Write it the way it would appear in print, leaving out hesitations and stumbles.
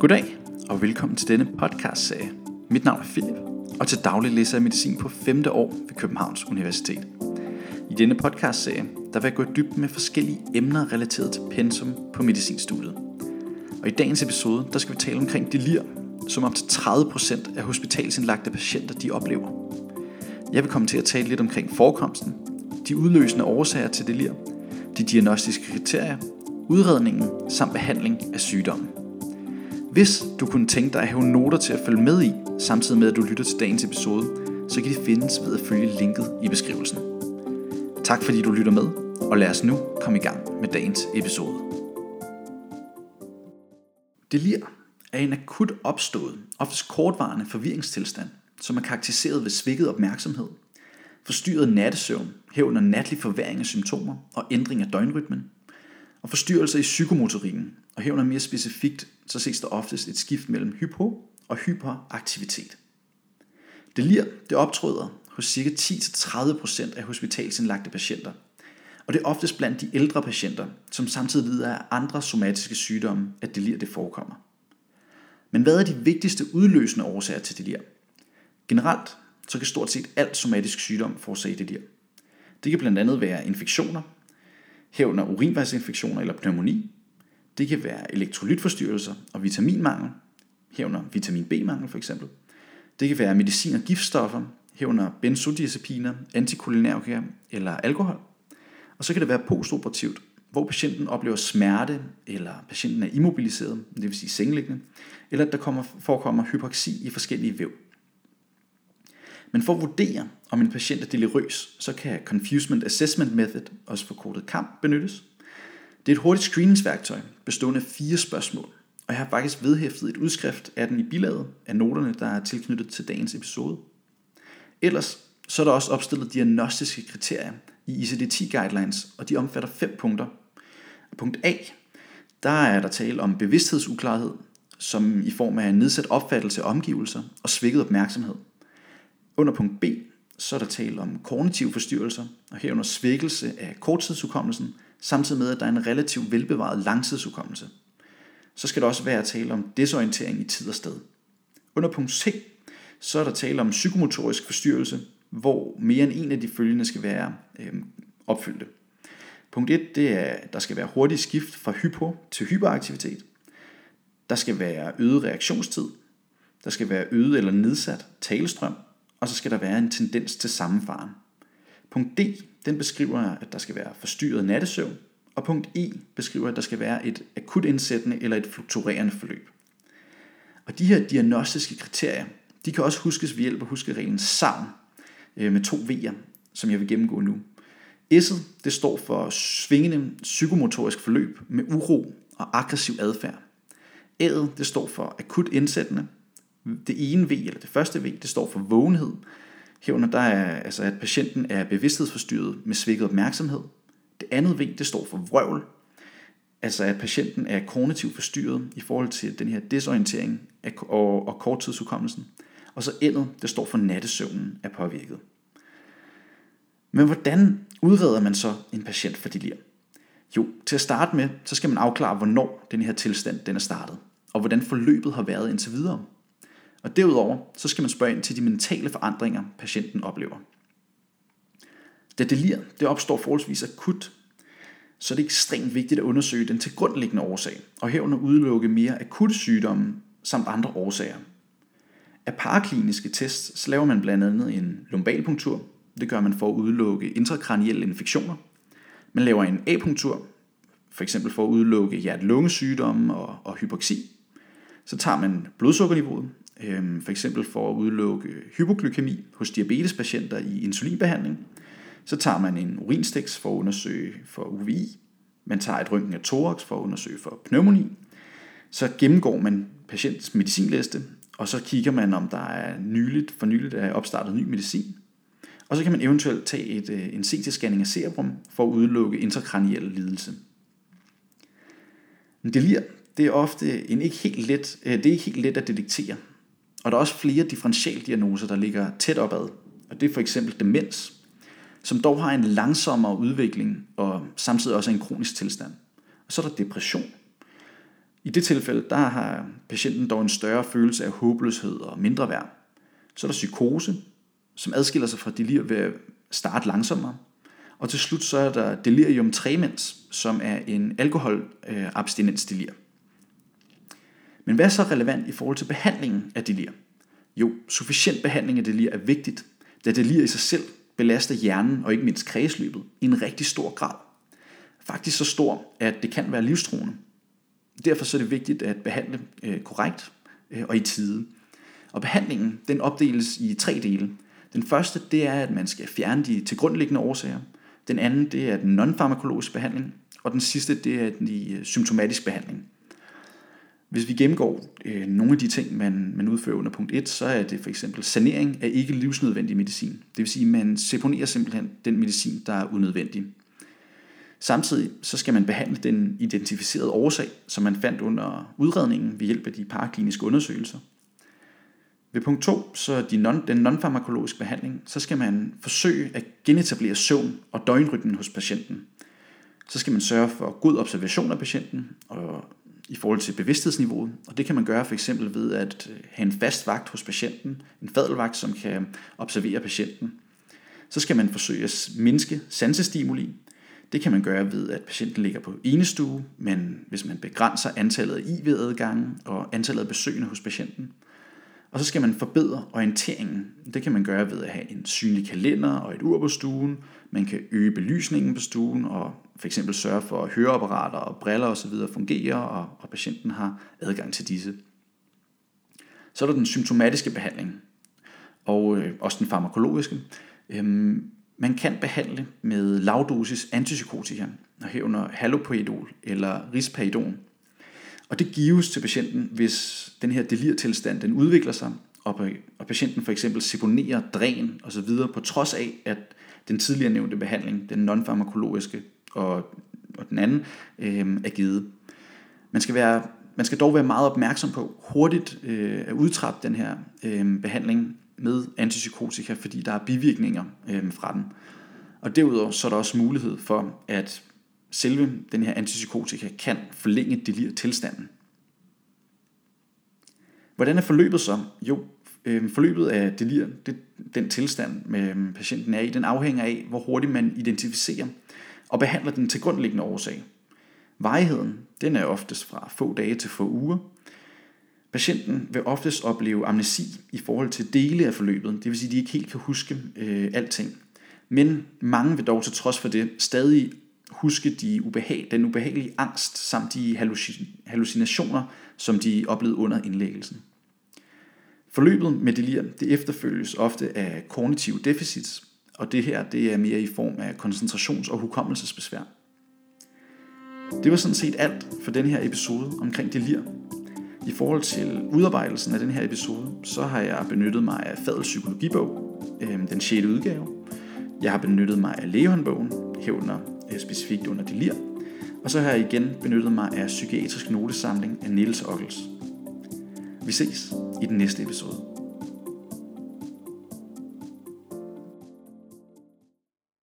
Goddag og velkommen til denne podcastserie. Mit navn er Philip, og til daglig læser jeg medicin på 5. år ved Københavns Universitet. I denne podcastserie der vil jeg gå i dybden med forskellige emner relateret til pensum på medicinstudiet. Og i dagens episode der skal vi tale omkring delir, som op til 30% af hospitalsindlagte patienter de oplever. Jeg vil komme til at tale lidt omkring forekomsten, de udløsende årsager til delir, de diagnostiske kriterier, udredningen samt behandling af sygdommen. Hvis du kunne tænke dig at have noter til at følge med i, samtidig med at du lytter til dagens episode, så kan de findes ved at følge linket i beskrivelsen. Tak fordi du lytter med, og lad os nu komme i gang med dagens episode. Delir er en akut opstået, oftest kortvarende forvirringstilstand, som er karakteriseret ved svækket opmærksomhed, forstyrret nattesøvn, herunder natlig forværring af symptomer og ændring af døgnrytmen, og forstyrrelser i psykomotorikken, og herunder mere specifikt, så ses der oftest et skift mellem hypo- og hyperaktivitet. Delir det optræder hos ca. 10-30% af hospitalsindlagte patienter, og det er oftest blandt de ældre patienter, som samtidig lider af andre somatiske sygdomme, at delir det forekommer. Men hvad er de vigtigste udløsende årsager til delir? Generelt så kan stort set alt somatisk sygdom forårsage delir. Det kan blandt andet være infektioner, herunder urinvejsinfektioner eller pneumoni. Det kan være elektrolytforstyrrelser og vitaminmangel, herunder vitamin B-mangel for eksempel. Det kan være medicin og giftstoffer, herunder benzodiazepiner, antikolinærika eller alkohol. Og så kan det være postoperativt, hvor patienten oplever smerte, eller patienten er immobiliseret, det vil sige sengeliggende, eller at der forekommer hypoxi i forskellige væv. Men for at vurdere, om en patient er delirøs, så kan Confusion Assessment Method, også forkortet CAMP, benyttes. Det er et hurtigt screeningsværktøj, bestående af 4 spørgsmål, og jeg har faktisk vedhæftet et udskrift af den i bilaget af noterne, der er tilknyttet til dagens episode. Ellers så er der også opstillet diagnostiske kriterier i ICD-10 guidelines, og de omfatter 5 punkter. Punkt A, der er der tale om bevidsthedsuklarhed, som i form af nedsat opfattelse af omgivelser og svækket opmærksomhed. Under punkt B, så er der tale om kognitive forstyrrelser, og herunder svækkelse af korttidshukommelsen, samtidig med, at der er en relativt velbevaret langtidshukommelse. Så skal der også være tale om desorientering i tid og sted. Under punkt C, så er der tale om psykomotorisk forstyrrelse, hvor mere end en af de følgende skal være opfyldte. Punkt 1, det er, at der skal være hurtig skift fra hypo til hyperaktivitet. Der skal være øget reaktionstid. Der skal være øget eller nedsat talestrøm. Og så skal der være en tendens til sammenfaren. Punkt D, den beskriver, at der skal være forstyrret nattesøvn, og punkt E beskriver, at der skal være et akut indsættende eller et fluktuerende forløb. Og de her diagnostiske kriterier, de kan også huskes ved hjælp af huskereglen SAVN med 2 V'er, som jeg vil gennemgå nu. S'et, det står for svingende psykomotorisk forløb med uro og aggressiv adfærd. L'et, det står for akut indsættende. Det ene V, eller det første V, det står for vågenhed. Herunder der er, altså, at patienten er bevidsthedsforstyrret med svækket opmærksomhed. Det andet V, det står for vrøvl. Altså at patienten er kognitivt forstyrret i forhold til den her desorientering og korttidshukommelsen. Og så endet, det står for nattesøvnen er påvirket. Men hvordan udreder man så en patient for delir? Jo, til at starte med, så skal man afklare, hvornår den her tilstand den er startet, og hvordan forløbet har været indtil videre. Og derudover, så skal man spørge ind til de mentale forandringer, patienten oplever. Da delir det opstår forholdsvis akut, så er det ekstremt vigtigt at undersøge den tilgrundliggende årsag, og herunder udelukke mere akutte sygdomme samt andre årsager. Af parakliniske tests, så laver man blandt andet en lumbalpunktur. Det gør man for at udelukke intrakranielle infektioner. Man laver en apunktur, for eksempel for at udelukke hjerte-lungesygdomme og hypoxi. Så tager man blodsukkerniveauet, for eksempel for at udelukke hypoglykemi hos diabetespatienter i insulinbehandling. Så tager man en urinstiks for at undersøge for UVI. Man tager et røntgen af thorax for at undersøge for pneumoni. Så gennemgår man patientens medicinliste, og så kigger man, om der er for nyligt er opstartet ny medicin. Og så kan man eventuelt tage en CT-scanning af cerebrum for at udelukke intrakraniel lidelse. Men delir, det er ofte ikke helt let at detektere. Og der er også flere differentialdiagnoser, der ligger tæt opad, og det er for eksempel demens, som dog har en langsommere udvikling og samtidig også en kronisk tilstand. Og så er der depression. I det tilfælde, der har patienten dog en større følelse af håbløshed og mindre værd. Så er der psykose, som adskiller sig fra delir ved at starte langsommere. Og til slut så er der delirium tremens, som er en alkoholabstinensdelir. Men hvad er så relevant i forhold til behandlingen af delir? Jo, sufficient behandling af delir er vigtigt, da delir i sig selv belaster hjernen og ikke mindst kredsløbet i en rigtig stor grad. Faktisk så stor, at det kan være livstruende. Derfor så er det vigtigt at behandle korrekt og i tide. Og behandlingen den opdeles i 3 dele. Den første det er, at man skal fjerne de tilgrundliggende årsager. Den anden det er den non-farmakologiske behandling. Og den sidste det er den symptomatiske behandling. Hvis vi gennemgår nogle af de ting, man udfører under punkt 1, så er det for eksempel sanering af ikke livsnødvendig medicin. Det vil sige, at man seponerer simpelthen den medicin, der er unødvendig. Samtidig så skal man behandle den identificerede årsag, som man fandt under udredningen ved hjælp af de parakliniske undersøgelser. Ved punkt 2, så den non-farmakologiske behandling, så skal man forsøge at genetablere søvn og døgnrytmen hos patienten. Så skal man sørge for god observation af patienten og i forhold til bevidsthedsniveauet, og det kan man gøre for eksempel ved at have en fast vagt hos patienten, en fadelvagt, som kan observere patienten. Så skal man forsøge at mindske sansestimuli. Det kan man gøre ved, at patienten ligger på enestue, men hvis man begrænser antallet af IV-adgange og antallet af besøgende hos patienten. Og så skal man forbedre orienteringen. Det kan man gøre ved at have en synlig kalender og et ur på stuen. Man kan øge belysningen på stuen og f.eks. sørge for, at høreapparater og briller osv. fungerer, og patienten har adgang til disse. Så er der den symptomatiske behandling, og også den farmakologiske. Man kan behandle med lavdosis antipsykotika, herunder haloperidol eller risperidon. Og det gives til patienten, hvis den her delirtilstand den udvikler sig, og patienten for eksempel seponerer, dræn osv., på trods af, at den tidligere nævnte behandling, den non-farmakologiske og den anden, er givet. Man skal dog være meget opmærksom på hurtigt at udtrappe den her behandling med antipsykotika, fordi der er bivirkninger fra den. Og derudover så er der også mulighed for, at selve den her antipsykotika kan forlænge delirtilstanden. Hvordan er forløbet så? Jo, forløbet af delir, den tilstand med patienten er i, den afhænger af, hvor hurtigt man identificerer og behandler den tilgrundliggende årsag. Varigheden, den er oftest fra få dage til få uger. Patienten vil oftest opleve amnesi i forhold til dele af forløbet, det vil sige, at de ikke helt kan huske alting. Men mange vil dog til trods for det stadig huske den ubehagelige angst samt de hallucinationer, som de oplevede under indlæggelsen. Forløbet med delir det efterfølges ofte af kognitive deficits, og det her det er mere i form af koncentrations- og hukommelsesbesvær. Det var sådan set alt for den her episode omkring delir. I forhold til udarbejdelsen af den her episode, så har jeg benyttet mig af Fadels psykologibog, den 6. udgave. Jeg har benyttet mig af lægehåndbogen, herunder specifikt under delir. Og så har jeg igen benyttet mig af psykiatrisk notesamling af Niels Ockels. Vi ses i den næste episode.